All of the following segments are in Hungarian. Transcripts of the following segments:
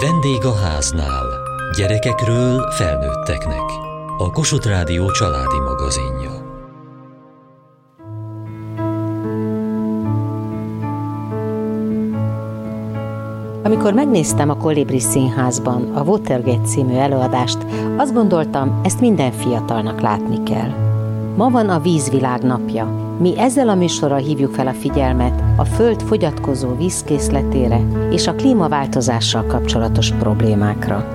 Vendég a háznál. Gyerekekről felnőtteknek. A Kossuth Rádió családi magazinja. Amikor megnéztem a Kolibri Színházban a Watergate című előadást, azt gondoltam, ezt minden fiatalnak látni kell. Ma van a vízvilág napja. Mi ezzel a műsorral hívjuk fel a figyelmet a Föld fogyatkozó vízkészletére és a klímaváltozással kapcsolatos problémákra.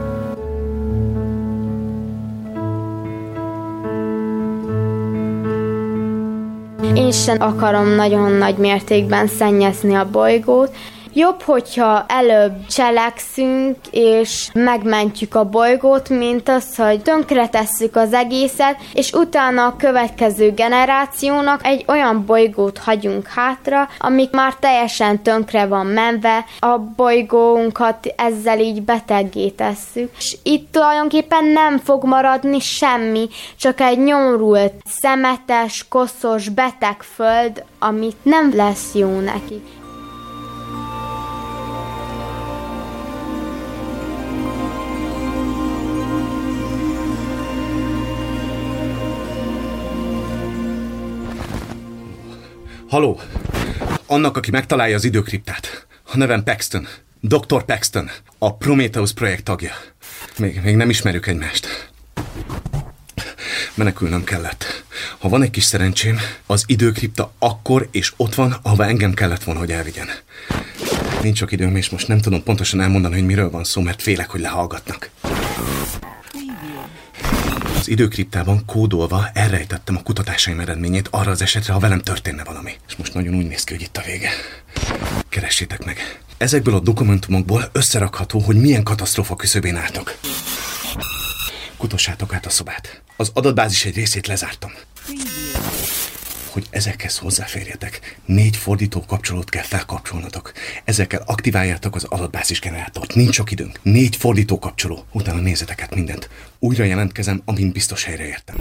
Én sem akarom nagyon nagy mértékben szennyezni a bolygót. Jobb, hogyha előbb cselekszünk és megmentjük a bolygót, mint az, hogy tönkretesszük az egészet, és utána a következő generációnak egy olyan bolygót hagyunk hátra, amik már teljesen tönkre van menve, a bolygónkat ezzel így beteggé tesszük. És itt tulajdonképpen nem fog maradni semmi, csak egy nyomrult, szemetes, koszos, beteg föld, amit nem lesz jó neki. Haló! Annak, aki megtalálja az időkriptát. A nevem Paxton. Dr. Paxton. A Prometheus projekt tagja. Még nem ismerjük egymást. Menekülnöm kellett. Ha van egy kis szerencsém, az időkripta akkor és ott van, ahova engem kellett volna, hogy elvigyen. Nincs sok időm, és most nem tudom pontosan elmondani, hogy miről van szó, mert félek, hogy lehallgatnak. Az időkriptában kódolva elrejtettem a kutatásaim eredményét arra az esetre, ha velem történne valami. És most nagyon úgy néz ki, hogy itt a vége. Keressétek meg. Ezekből a dokumentumokból összerakható, hogy milyen katasztrófa küszöbén álltok. Kutassátok át a szobát. Az adatbázis egy részét lezártam. Hogy ezekhez hozzáférjetek, 4 fordító kapcsolót kell felkapcsolnotok. Ezekkel aktiváljátok az adatbázis generátort. Nincs sok időnk. 4 fordító kapcsoló. Utána nézzetek át mindent. Újra jelentkezem, amint biztos helyre értem.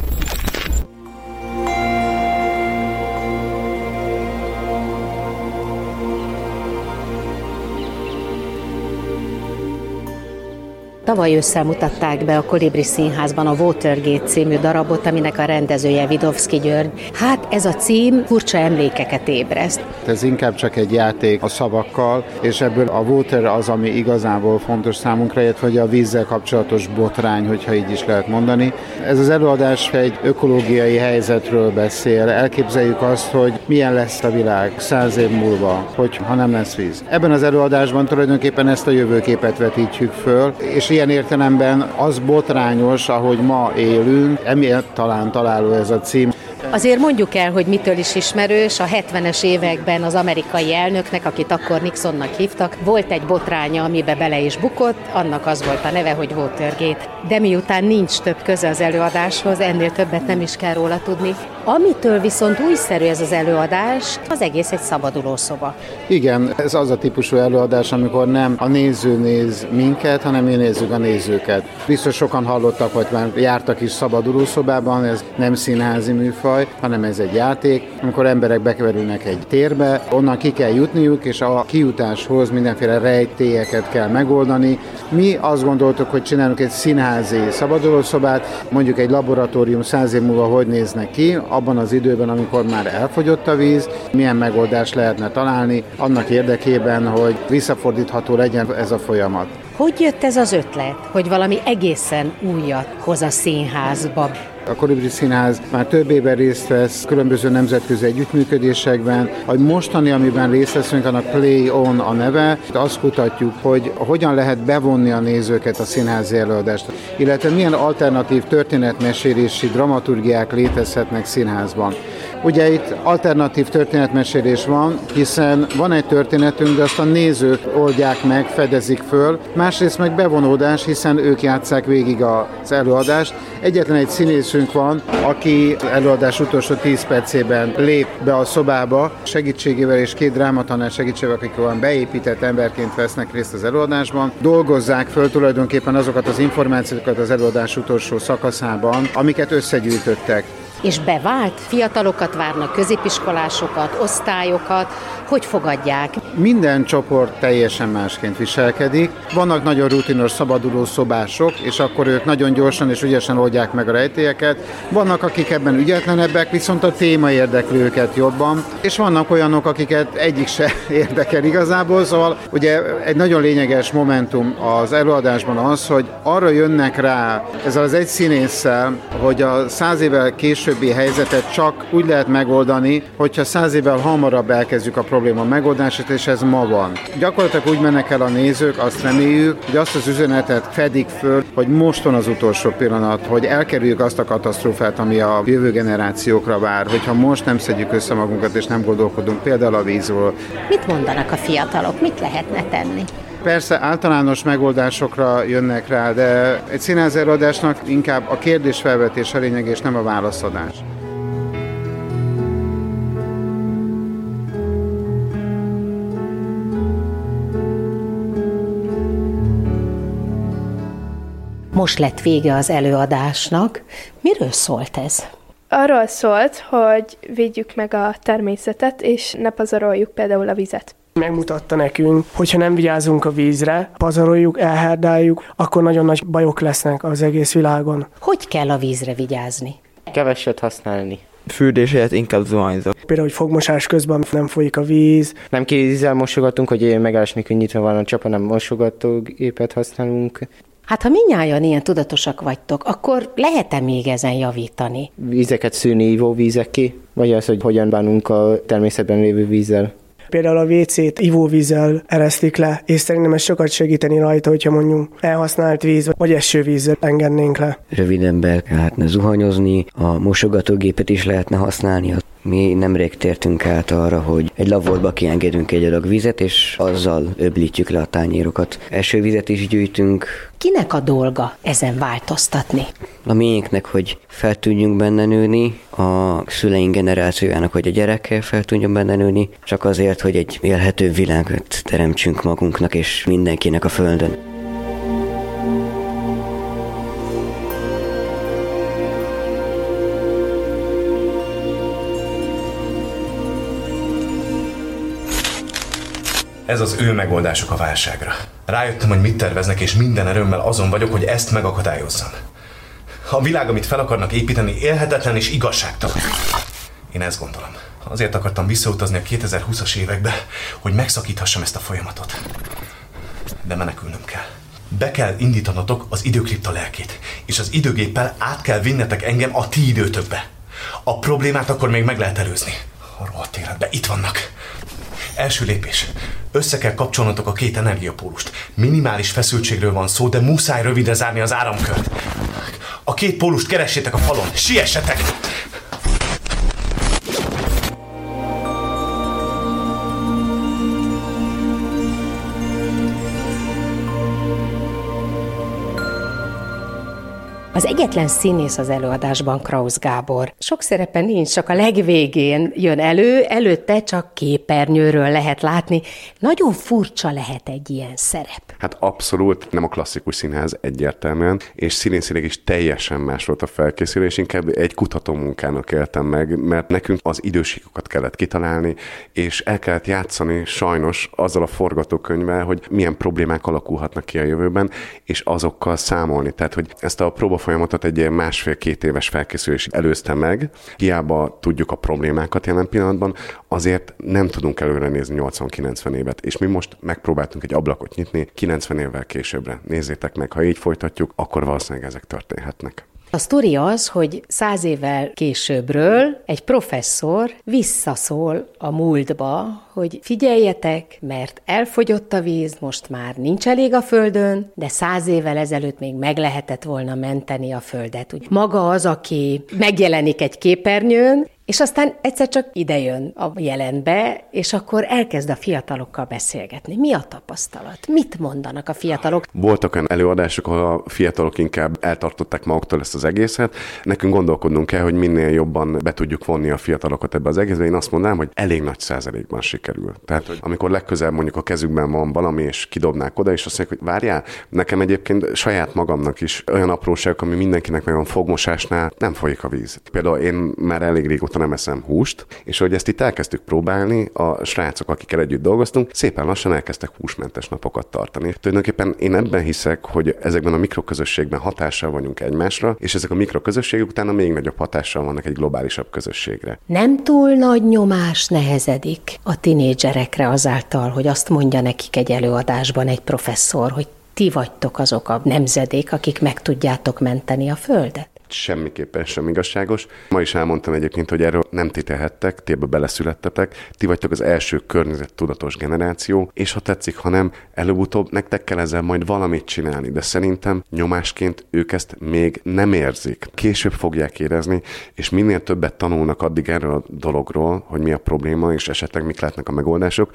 Tavaly ősszel mutatták be a Kolibri Színházban a Watergate című darabot, aminek a rendezője Vidovszky György. Hát ez a cím furcsa emlékeket ébreszt. Ez inkább csak egy játék a szavakkal, és ebből a water az, ami igazából fontos számunkra, illetve a vízzel kapcsolatos botrány, hogyha így is lehet mondani. Ez az előadás egy ökológiai helyzetről beszél. Elképzeljük azt, hogy milyen lesz a világ 100 év múlva, hogyha nem lesz víz. Ebben az előadásban tulajdonképpen ezt a jövőképet vetítjük föl, és ilyen értelemben az botrányos, ahogy ma élünk, emiatt talán találó ez a cím. Azért mondjuk el, hogy mitől is ismerős, a 70-es években az amerikai elnöknek, akit akkor Nixonnak hívtak, volt egy botránya, amiben bele is bukott, annak az volt a neve, hogy Watergate. De miután nincs több köze az előadáshoz, ennél többet nem is kell róla tudni. Amitől viszont újszerű ez az előadás, az egész egy szabaduló szoba. Igen, ez az a típusú előadás, amikor nem a néző néz minket, hanem mi nézzük a nézőket. Biztos sokan hallottak, vagy már jártak is szabaduló szobában, ez nem színházi műfaj, hanem ez egy játék, amikor emberek bekerülnek egy térbe, onnan ki kell jutniuk, és a kijutáshoz mindenféle rejtélyeket kell megoldani. Mi azt gondoltuk, hogy csinálunk egy színházi szabadulószobát, mondjuk egy laboratórium 100 év múlva hogy nézne ki, abban az időben, amikor már elfogyott a víz, milyen megoldást lehetne találni, annak érdekében, hogy visszafordítható legyen ez a folyamat. Hogy jött ez az ötlet, hogy valami egészen újat hoz a színházba? A Kolibri Színház már több éve részt vesz különböző nemzetközi együttműködésekben. A mostani, amiben részt veszünk, annak Play On a neve. Azt kutatjuk, hogy hogyan lehet bevonni a nézőket a színházi előadást, illetve milyen alternatív történetmesélési dramaturgiák létezhetnek színházban. Ugye itt alternatív történetmesélés van, hiszen van egy történetünk, de azt a nézők oldják meg, fedezik föl. Másrészt meg bevonódás, hiszen ők játsszák végig az előadást. Egyetlen egy színészünk van, aki előadás utolsó 10 percében lép be a szobába, segítségével és 2 drámatanár segítségével, akik olyan beépített emberként vesznek részt az előadásban, dolgozzák föl tulajdonképpen azokat az információkat az előadás utolsó szakaszában, amiket összegyűjtöttek. És bevált? Fiatalokat várnak, középiskolásokat, osztályokat, hogy fogadják? Minden csoport teljesen másként viselkedik. Vannak nagyon rutinos szabaduló szobások, és akkor ők nagyon gyorsan és ügyesen oldják meg a rejtélyeket. Vannak, akik ebben ügyetlenebbek, viszont a téma érdekli őket jobban, és vannak olyanok, akiket egyik se érdekel igazából. Szóval ugye egy nagyon lényeges momentum az előadásban az, hogy arra jönnek rá ezzel az egy színésszel, hogy a 100 évvel későbbi helyzetet csak úgy lehet megoldani, hogyha 100 évvel hamarabb elkezdjük a probléma megoldását, és ez ma van. Gyakorlatilag úgy mennek el a nézők, azt reméljük, hogy azt az üzenetet fedik föl, hogy most van az utolsó pillanat, hogy elkerüljük azt a katasztrófát, ami a jövő generációkra vár, hogyha most nem szedjük össze magunkat, és nem gondolkodunk például a vízről. Mit mondanak a fiatalok? Mit lehetne tenni? Persze általános megoldásokra jönnek rá, de egy színház előadásnak inkább a kérdésfelvetés a lényeg, és nem a válaszadás. Most lett vége az előadásnak. Miről szólt ez? Arról szólt, hogy védjük meg a természetet, és ne pazaroljuk például a vizet. Megmutatta nekünk, hogyha nem vigyázunk a vízre, pazaroljuk, elherdáljuk, akkor nagyon nagy bajok lesznek az egész világon. Hogy kell a vízre vigyázni? Keveset használni. Fürdés helyett inkább zuhanyzok. Például, hogy fogmosás közben nem folyik a víz. Nem kézzel mosogatunk, hogy megállásni könnyítve van a csap, hanem mosogatógépet használunk. Hát, ha mindnyájan ilyen tudatosak vagytok, akkor lehet-e még ezen javítani? Vízeket szűrni ivóvízekké, vagy az, hogy hogyan bánunk a természetben lévő vízzel? Például a WC-t ivóvízzel eresztik le, és szerintem ez sokat segíteni rajta, hogyha mondjuk elhasznált víz, vagy esővízzel engednénk le. Röviden be lehetne zuhanyozni, a mosogatógépet is lehetne használni. Mi nemrég tértünk át arra, hogy egy lavorba kiengedünk egy adag vizet, és azzal öblítjük le a tányérokat. Esővizet is gyűjtünk. Kinek a dolga ezen változtatni? A miénknek, hogy fel tudjunk benne nőni, a szüleink generációjának, hogy a gyerekkel fel tudjon benne nőni, csak azért, hogy egy élhető világot teremtsünk magunknak és mindenkinek a földön. Ez az ő megoldásuk a válságra. Rájöttem, hogy mit terveznek, és minden erőmmel azon vagyok, hogy ezt megakadályozzam. A világ, amit fel akarnak építeni, élhetetlen és igazságtalan. Én ezt gondolom. Azért akartam visszautazni a 2020-as évekbe, hogy megszakíthassam ezt a folyamatot. De menekülnöm kell. Be kell indítanatok az időkripta lelkét, és az időgéppel át kell vinnetek engem a ti időtökbe. A problémát akkor még meg lehet előzni. A rohadt életben itt vannak. Első lépés. Össze kell kapcsolnotok a két energiapólust. Minimális feszültségről van szó, de muszáj rövidre zárni az áramkört. A két pólust keressétek a falon. Siessetek! Az egyetlen színész az előadásban Krausz Gábor. Sok szerepe nincs, csak a legvégén jön elő, előtte csak képernyőről lehet látni. Nagyon furcsa lehet egy ilyen szerep. Hát abszolút nem a klasszikus színház egyértelműen, és színészileg is teljesen más volt a felkészülés, inkább egy kutatómunkának éltem meg, mert nekünk az idősíkokat kellett kitalálni, és el kellett játszani sajnos azzal a forgatókönyvvel, hogy milyen problémák alakulhatnak ki a jövőben, és azokkal számolni. Tehát, hogy ezt a folyamatot egy 1,5-2 éves felkészülés előzte meg. Hiába tudjuk a problémákat jelen pillanatban, azért nem tudunk előre nézni 80-90 évet, és mi most megpróbáltunk egy ablakot nyitni 90 évvel későbbre. Nézzétek meg, ha így folytatjuk, akkor valószínűleg ezek történhetnek. A sztori az, hogy 100 évvel későbbről egy professzor visszaszól a múltba, hogy figyeljetek, mert elfogyott a víz, most már nincs elég a földön, de 100 évvel ezelőtt még meg lehetett volna menteni a földet. Úgy, maga az, aki megjelenik egy képernyőn, és aztán egyszer csak idejön a jelenbe, és akkor elkezd a fiatalokkal beszélgetni. Mi a tapasztalat? Mit mondanak a fiatalok? Voltak olyan előadások, ahol a fiatalok inkább eltartották maguktól ezt az egészet. Nekünk gondolkodnunk kell, hogy minél jobban be tudjuk vonni a fiatalokat ebbe az egészbe. Én azt mondanám, hogy elég nagy százalékban sikerül. Tehát, hogy amikor legközelebb mondjuk a kezükben van valami, és kidobnák oda, és azt mondják, hogy várjál, nekem egyébként saját magamnak is olyan apróság, ami mindenkinek megvan, fogmosásnál nem folyik a víz. Például én már elég régóta óta nem eszem húst, és hogy ezt itt elkezdtük próbálni, a srácok, akikkel együtt dolgoztunk, szépen lassan elkezdtek húsmentes napokat tartani. Tulajdonképpen én ebben hiszek, hogy ezekben a mikroközösségben hatással vagyunk egymásra, és ezek a mikroközösségek utána még nagyobb hatással vannak egy globálisabb közösségre. Nem túl nagy nyomás nehezedik a tinédzserekre azáltal, hogy azt mondja nekik egy előadásban egy professzor, hogy ti vagytok azok a nemzedék, akik meg tudjátok menteni a Földet? Semmiképpen sem igazságos. Ma is elmondtam egyébként, hogy erről nem ti tehettek, ti ebbe beleszülettetek, ti vagytok az első környezettudatos generáció, és ha tetszik, ha nem, előbb-utóbb nektek kell ezzel majd valamit csinálni, de szerintem nyomásként ők ezt még nem érzik. Később fogják érezni, és minél többet tanulnak addig erről a dologról, hogy mi a probléma, és esetleg mik lehetnek a megoldások,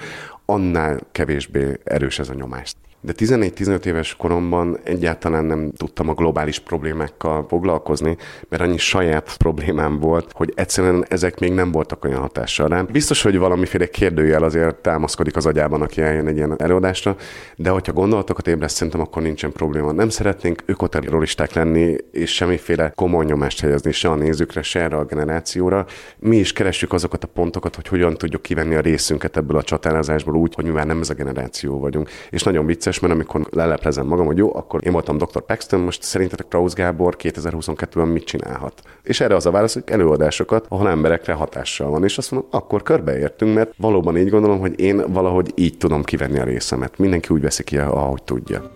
annál kevésbé erős ez a nyomás. De 14-15 éves koromban egyáltalán nem tudtam a globális problémákkal foglalkozni, mert annyi saját problémám volt, hogy egyszerűen ezek még nem voltak olyan hatással rám. Biztos, hogy valamiféle kérdőjel azért támaszkodik az agyában, aki eljön egy ilyen előadásra, de hogyha gondolatokat ébreszt, szerintem akkor nincsen probléma. Nem szeretnénk ökoterroristák lenni, és semmiféle komoly nyomást helyezni se a nézőkre, se erre a generációra. Mi is keressük azokat a pontokat, hogy hogyan tudjuk kivenni a részünket ebből a csatározásból úgy, hogy mi már nem ez a generáció vagyunk. És nagyon vicces, mert amikor leleplezem magam, hogy jó, akkor én voltam Dr. Paxton, most szerintetek Krausz Gábor 2022-ben mit csinálhat? És erre az a válasz, hogy előadásokat, ahol emberekre hatással van. És azt mondom, akkor körbeértünk, mert valóban így gondolom, hogy én valahogy így tudom kivenni a részemet. Mindenki úgy veszi ki, ahogy tudja.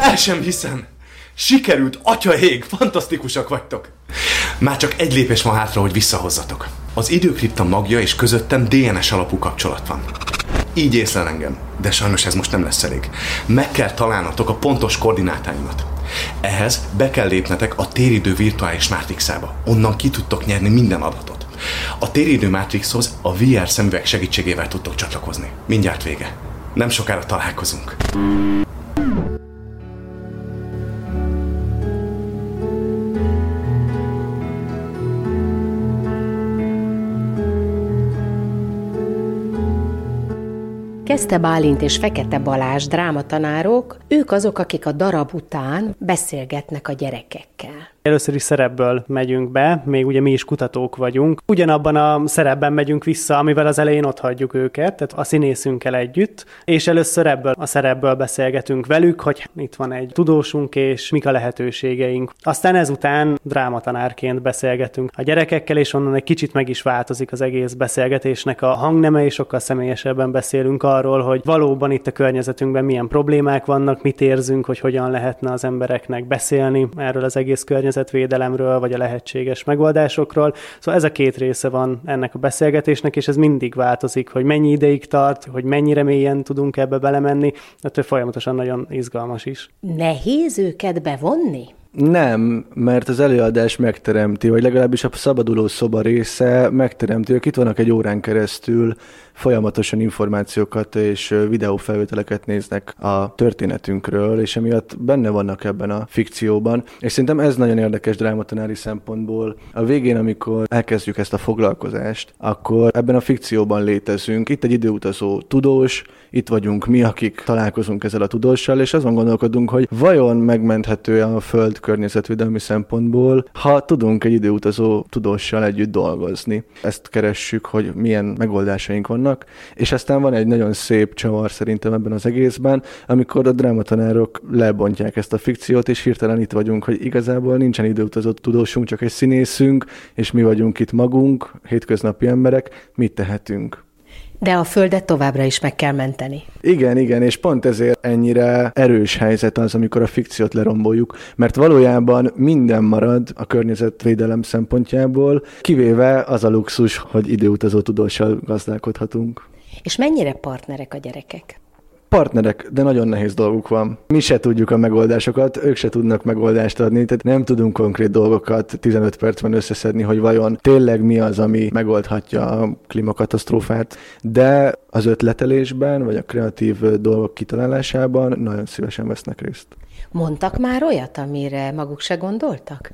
El sem hiszem! Sikerült, atyaég, fantasztikusak vagytok! Már csak egy lépés van hátra, hogy visszahozzatok. Az időkripta magja és közöttem DNS alapú kapcsolat van. Így észlel engem, de sajnos ez most nem lesz elég. Meg kell találnatok a pontos koordinátáimat. Ehhez be kell lépnetek a téridő virtuális mátrixába. Onnan ki tudtok nyerni minden adatot. A téridő mátrixhoz a VR szemüveg segítségével tudtok csatlakozni. Mindjárt vége. Nem sokára találkozunk. Keste Bálint és Fekete Balázs drámatanárok, ők azok, akik a darab után beszélgetnek a gyerekekkel. Először is szerepből megyünk be, még ugye mi is kutatók vagyunk. Ugyanabban a szerepben megyünk vissza, amivel az elején ott hagyjuk őket, tehát a színészünkkel együtt, és először ebből a szerepből beszélgetünk velük, hogy itt van egy tudósunk, és mik a lehetőségeink. Aztán ezután drámatanárként beszélgetünk a gyerekekkel, és onnan egy kicsit meg is változik az egész beszélgetésnek a hangneme, és sokkal személyesebben beszélünk arról, hogy valóban itt a környezetünkben milyen problémák vannak, mit érzünk, hogy hogyan lehetne az embereknek beszélni erről az egész környezetvédelemről, vagy a lehetséges megoldásokról. Szóval ez a két része van ennek a beszélgetésnek, és ez mindig változik, hogy mennyi ideig tart, hogy mennyire mélyen tudunk ebbe belemenni, ettől folyamatosan nagyon izgalmas is. Nehéz őket bevonni? Nem, mert az előadás megteremti, vagy legalábbis a szabaduló szoba része megteremti, hogy itt vannak egy órán keresztül, folyamatosan információkat és videófelvételeket néznek a történetünkről, és emiatt benne vannak ebben a fikcióban. És szerintem ez nagyon érdekes drámatanári szempontból. A végén, amikor elkezdjük ezt a foglalkozást, akkor ebben a fikcióban létezünk. Itt egy időutazó tudós, itt vagyunk mi, akik találkozunk ezzel a tudóssal, és azon gondolkodunk, hogy vajon megmenthető a Föld környezetvédelmi szempontból, ha tudunk egy időutazó tudóssal együtt dolgozni. Ezt keressük, hogy milyen megoldásaink vannak, és aztán van egy nagyon szép csavar szerintem ebben az egészben, amikor a drámatanárok lebontják ezt a fikciót, és hirtelen itt vagyunk, hogy igazából nincsen időutazó tudósunk, csak egy színészünk, és mi vagyunk itt magunk, hétköznapi emberek, mit tehetünk. De a Földet továbbra is meg kell menteni. Igen, és pont ezért ennyire erős helyzet az, amikor a fikciót leromboljuk, mert valójában minden marad a környezetvédelem szempontjából, kivéve az a luxus, hogy időutazó tudóssal gazdálkodhatunk. És mennyire partnerek a gyerekek? Partnerek, de nagyon nehéz dolguk van. Mi se tudjuk a megoldásokat, ők se tudnak megoldást adni, tehát nem tudunk konkrét dolgokat 15 percben összeszedni, hogy vajon tényleg mi az, ami megoldhatja a klímakatasztrófát, de az ötletelésben, vagy a kreatív dolgok kitalálásában nagyon szívesen vesznek részt. Mondtak már olyat, amire maguk se gondoltak?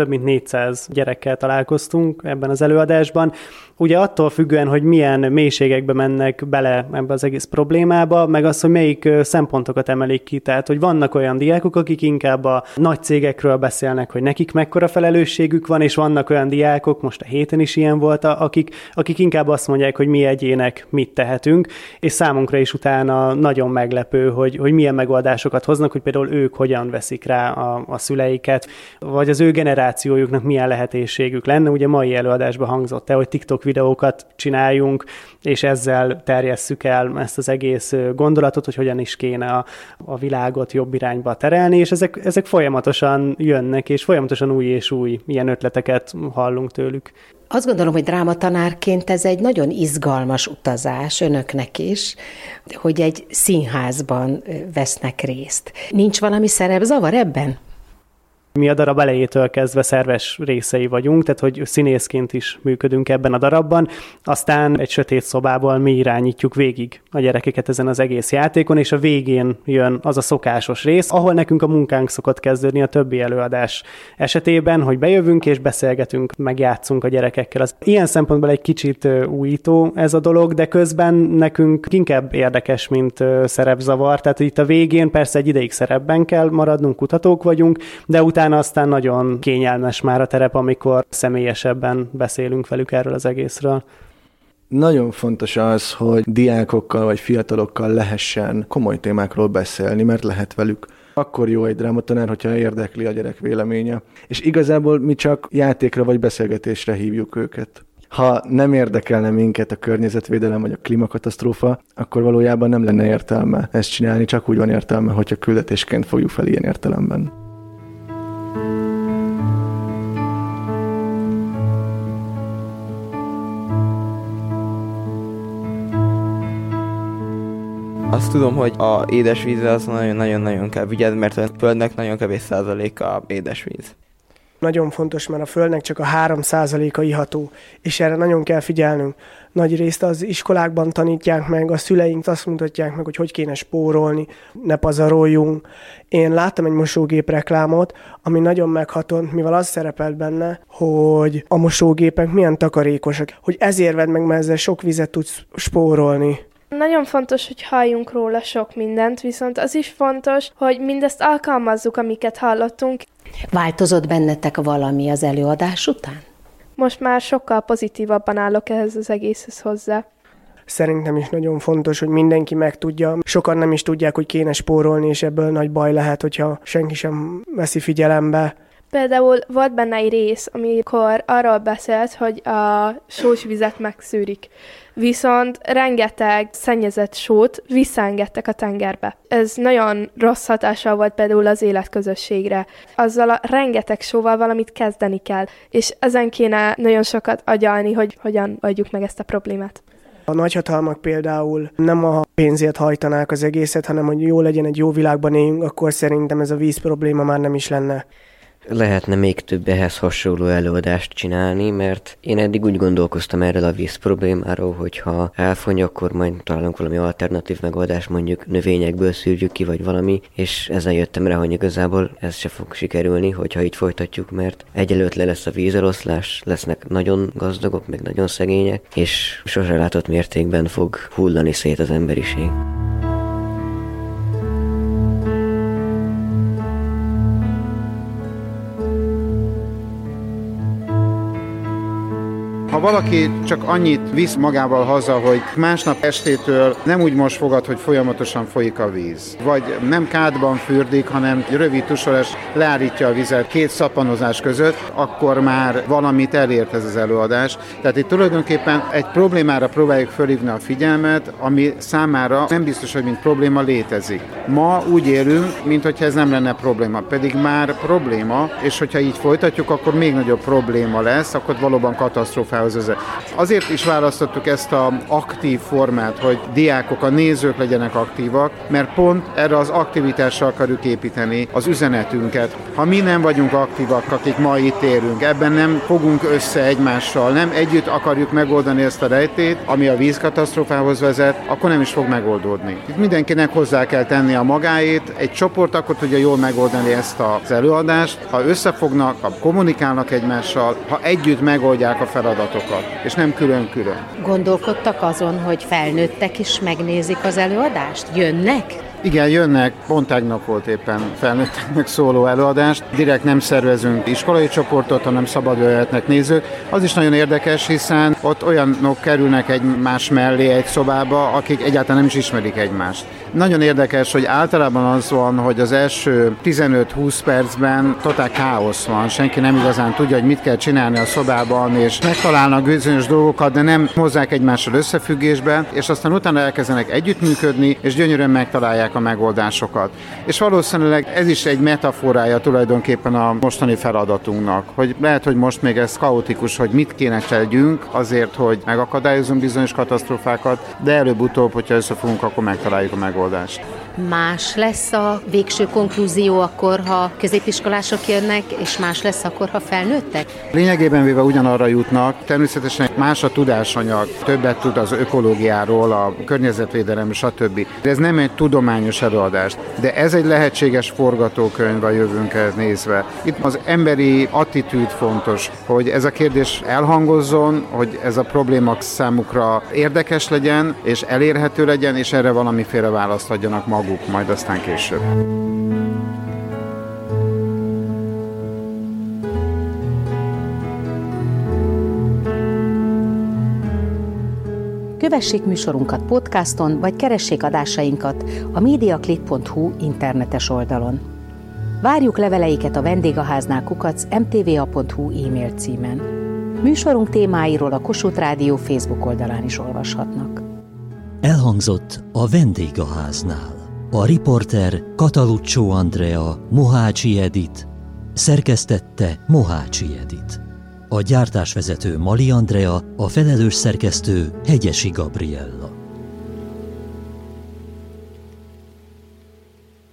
több mint 400 gyerekkel találkoztunk ebben az előadásban. Ugye attól függően, hogy milyen mélységekbe mennek bele ebbe az egész problémába, meg az, hogy melyik szempontokat emelik ki. Tehát, hogy vannak olyan diákok, akik inkább a nagy cégekről beszélnek, hogy nekik mekkora felelősségük van, és vannak olyan diákok, most a héten is ilyen volt, akik inkább azt mondják, hogy mi egyének mit tehetünk, és számunkra is utána nagyon meglepő, hogy milyen megoldásokat hoznak, hogy például ők hogyan veszik rá a szüleiket, vagy az ő generációjuknak milyen lehetőségük lenne. Ugye mai előadásban hangzott el, hogy TikTok videókat csináljunk, és ezzel terjesszük el ezt az egész gondolatot, hogy hogyan is kéne a világot jobb irányba terelni, és ezek folyamatosan jönnek, és folyamatosan új és új ilyen ötleteket hallunk tőlük. Azt gondolom, hogy drámatanárként ez egy nagyon izgalmas utazás önöknek is, hogy egy színházban vesznek részt. Nincs valami szerepzavar ebben? Mi a darab elejétől kezdve szerves részei vagyunk, tehát hogy színészként is működünk ebben a darabban, aztán egy sötét szobából mi irányítjuk végig a gyerekeket ezen az egész játékon, és a végén jön az a szokásos rész, ahol nekünk a munkánk szokott kezdődni a többi előadás esetében, hogy bejövünk és beszélgetünk, megjátszunk a gyerekekkel. Ilyen szempontból egy kicsit újító ez a dolog, de közben nekünk inkább érdekes, mint szerepzavar, tehát itt a végén persze egy ideig szerepben kell maradnunk, kutatók vagyunk, de utána aztán nagyon kényelmes már a terep, amikor személyesebben beszélünk velük erről az egészről. Nagyon fontos az, hogy diákokkal vagy fiatalokkal lehessen komoly témákról beszélni, mert lehet velük. Akkor jó egy drámatanár, hogyha érdekli a gyerek véleménye. És igazából mi csak játékra vagy beszélgetésre hívjuk őket. Ha nem érdekelne minket a környezetvédelem vagy a klímakatasztrófa, akkor valójában nem lenne értelme ezt csinálni, csak úgy van értelme, hogyha küldetésként fogjuk fel ilyen értelemben. Azt tudom, hogy az édesvízre az nagyon-nagyon kell vigyázni, mert a Földnek nagyon kevés százaléka édesvíz. Nagyon fontos, mert a Földnek csak a 3%-a iható, és erre nagyon kell figyelnünk. Nagy részt az iskolákban tanítják meg, a szüleink azt mutatják meg, hogy kéne spórolni, ne pazaroljunk. Én láttam egy mosógép reklámot, ami nagyon meghatott, mivel az szerepelt benne, hogy a mosógépek milyen takarékosak, hogy ezért vedd meg, mert ezzel sok vizet tudsz spórolni. Nagyon fontos, hogy halljunk róla sok mindent, viszont az is fontos, hogy mindezt alkalmazzuk, amiket hallottunk. Változott bennetek valami az előadás után? Most már sokkal pozitívabban állok ehhez az egészhez hozzá. Szerintem is nagyon fontos, hogy mindenki megtudja. Sokan nem is tudják, hogy kéne spórolni, és ebből nagy baj lehet, hogyha senki sem veszi figyelembe. Például volt benne egy rész, amikor arról beszélt, hogy a sós vizet megszűrik, viszont rengeteg szennyezett sót visszaengedtek a tengerbe. Ez nagyon rossz hatással volt például az életközösségre. Azzal a rengeteg sóval valamit kezdeni kell, és ezen kéne nagyon sokat agyalni, hogy hogyan oldjuk meg ezt a problémát. A nagyhatalmak például nem a pénzért hajtanák az egészet, hanem hogy jó legyen, egy jó világban éljünk, akkor szerintem ez a víz probléma már nem is lenne. Lehetne még több ehhez hasonló előadást csinálni, mert én eddig úgy gondolkoztam erről a víz problémáról, hogyha elfony, akkor majd találunk valami alternatív megoldást, mondjuk növényekből szűrjük ki, vagy valami, és ezen jöttem rá, hogy igazából ez se fog sikerülni, hogyha így folytatjuk, mert egyelőtlen lesz a vízeloszlás, lesznek nagyon gazdagok, meg nagyon szegények, és sose látott mértékben fog hullani szét az emberiség. Ha valaki csak annyit visz magával haza, hogy másnap estétől nem úgy mosfogad, hogy folyamatosan folyik a víz, vagy nem kádban fürdik, hanem rövid tusoros leállítja a vizet két szappanozás között, akkor már valamit elért ez az előadás. Tehát itt tulajdonképpen egy problémára próbáljuk fölhívni a figyelmet, ami számára nem biztos, hogy mint probléma létezik. Ma úgy élünk, mintha ez nem lenne probléma, pedig már probléma, és hogyha így folytatjuk, akkor még nagyobb probléma lesz, akkor valóban katasztrófához az öze. Azért is választottuk ezt az aktív formát, hogy diákok, a nézők legyenek aktívak, mert pont erre az aktivitással akarjuk építeni az üzenetünket. Ha mi nem vagyunk aktívak, akik ma itt élünk, ebben nem fogunk össze egymással, nem együtt akarjuk megoldani ezt a rejtét, ami a vízkatasztrófához vezet, akkor nem is fog megoldódni. Itt mindenkinek hozzá kell tenni a magáét, egy csoport akkor tudja jól megoldani ezt az előadást, ha összefognak, ha kommunikálnak egymással, ha együtt megoldják a feladatokat, és nem külön-külön. Gondolkodtak azon, hogy felnőttek is megnézik az előadást? Jönnek? Igen, jönnek, pont tegnap volt éppen felnőtteknek szóló előadást, direkt nem szervezünk iskolai csoportot, hanem szabad jöhetnek nézők. Az is nagyon érdekes, hiszen ott olyanok kerülnek egymás mellé egy szobába, akik egyáltalán nem is ismerik egymást. Nagyon érdekes, hogy általában az van, hogy az első 15-20 percben totál káosz van, senki nem igazán tudja, hogy mit kell csinálni a szobában, és megtalálnak bizonyos dolgokat, de nem hozzák egymással összefüggésbe, és aztán utána elkezdenek együttműködni, és gyönyörűen megtalálják a megoldásokat. És valószínűleg ez is egy metaforája tulajdonképpen a mostani feladatunknak, hogy lehet, hogy most még ez kaotikus, hogy mit kéne tegyünk azért, hogy megakadályozunk bizonyos katasztrófákat, de előbb-utóbb, hogyha összefogunk, akkor megtaláljuk a megoldást. Más lesz a végső konklúzió akkor, ha középiskolások jönnek, és más lesz akkor, ha felnőttek? Lényegében véve ugyanarra jutnak, természetesen más a tudásanyag, többet tud az ökológiáról, a környezetvédelem, stb. De ez nem egy tudományos előadást, de ez egy lehetséges forgatókönyv a jövőnkhez nézve. Itt az emberi attitűd fontos, hogy ez a kérdés elhangozzon, hogy ez a probléma számukra érdekes legyen, és elérhető legyen, és erre valamiféle választ adjanak maguknak. Majd aztán később. Kövessék műsorunkat podcaston, vagy keressék adásainkat a mediaclip.hu internetes oldalon. Várjuk leveleiket a vendégháznál @mtva.hu e-mail címen. Műsorunk témáiról a Kossuth Rádió Facebook oldalán is olvashatnak. Elhangzott a vendégháznál. A riporter Katalucsó Andrea, Mohácsi Edit, szerkesztette Mohácsi Edit. A gyártásvezető Mali Andrea, a felelős szerkesztő Hegyesi Gabriella.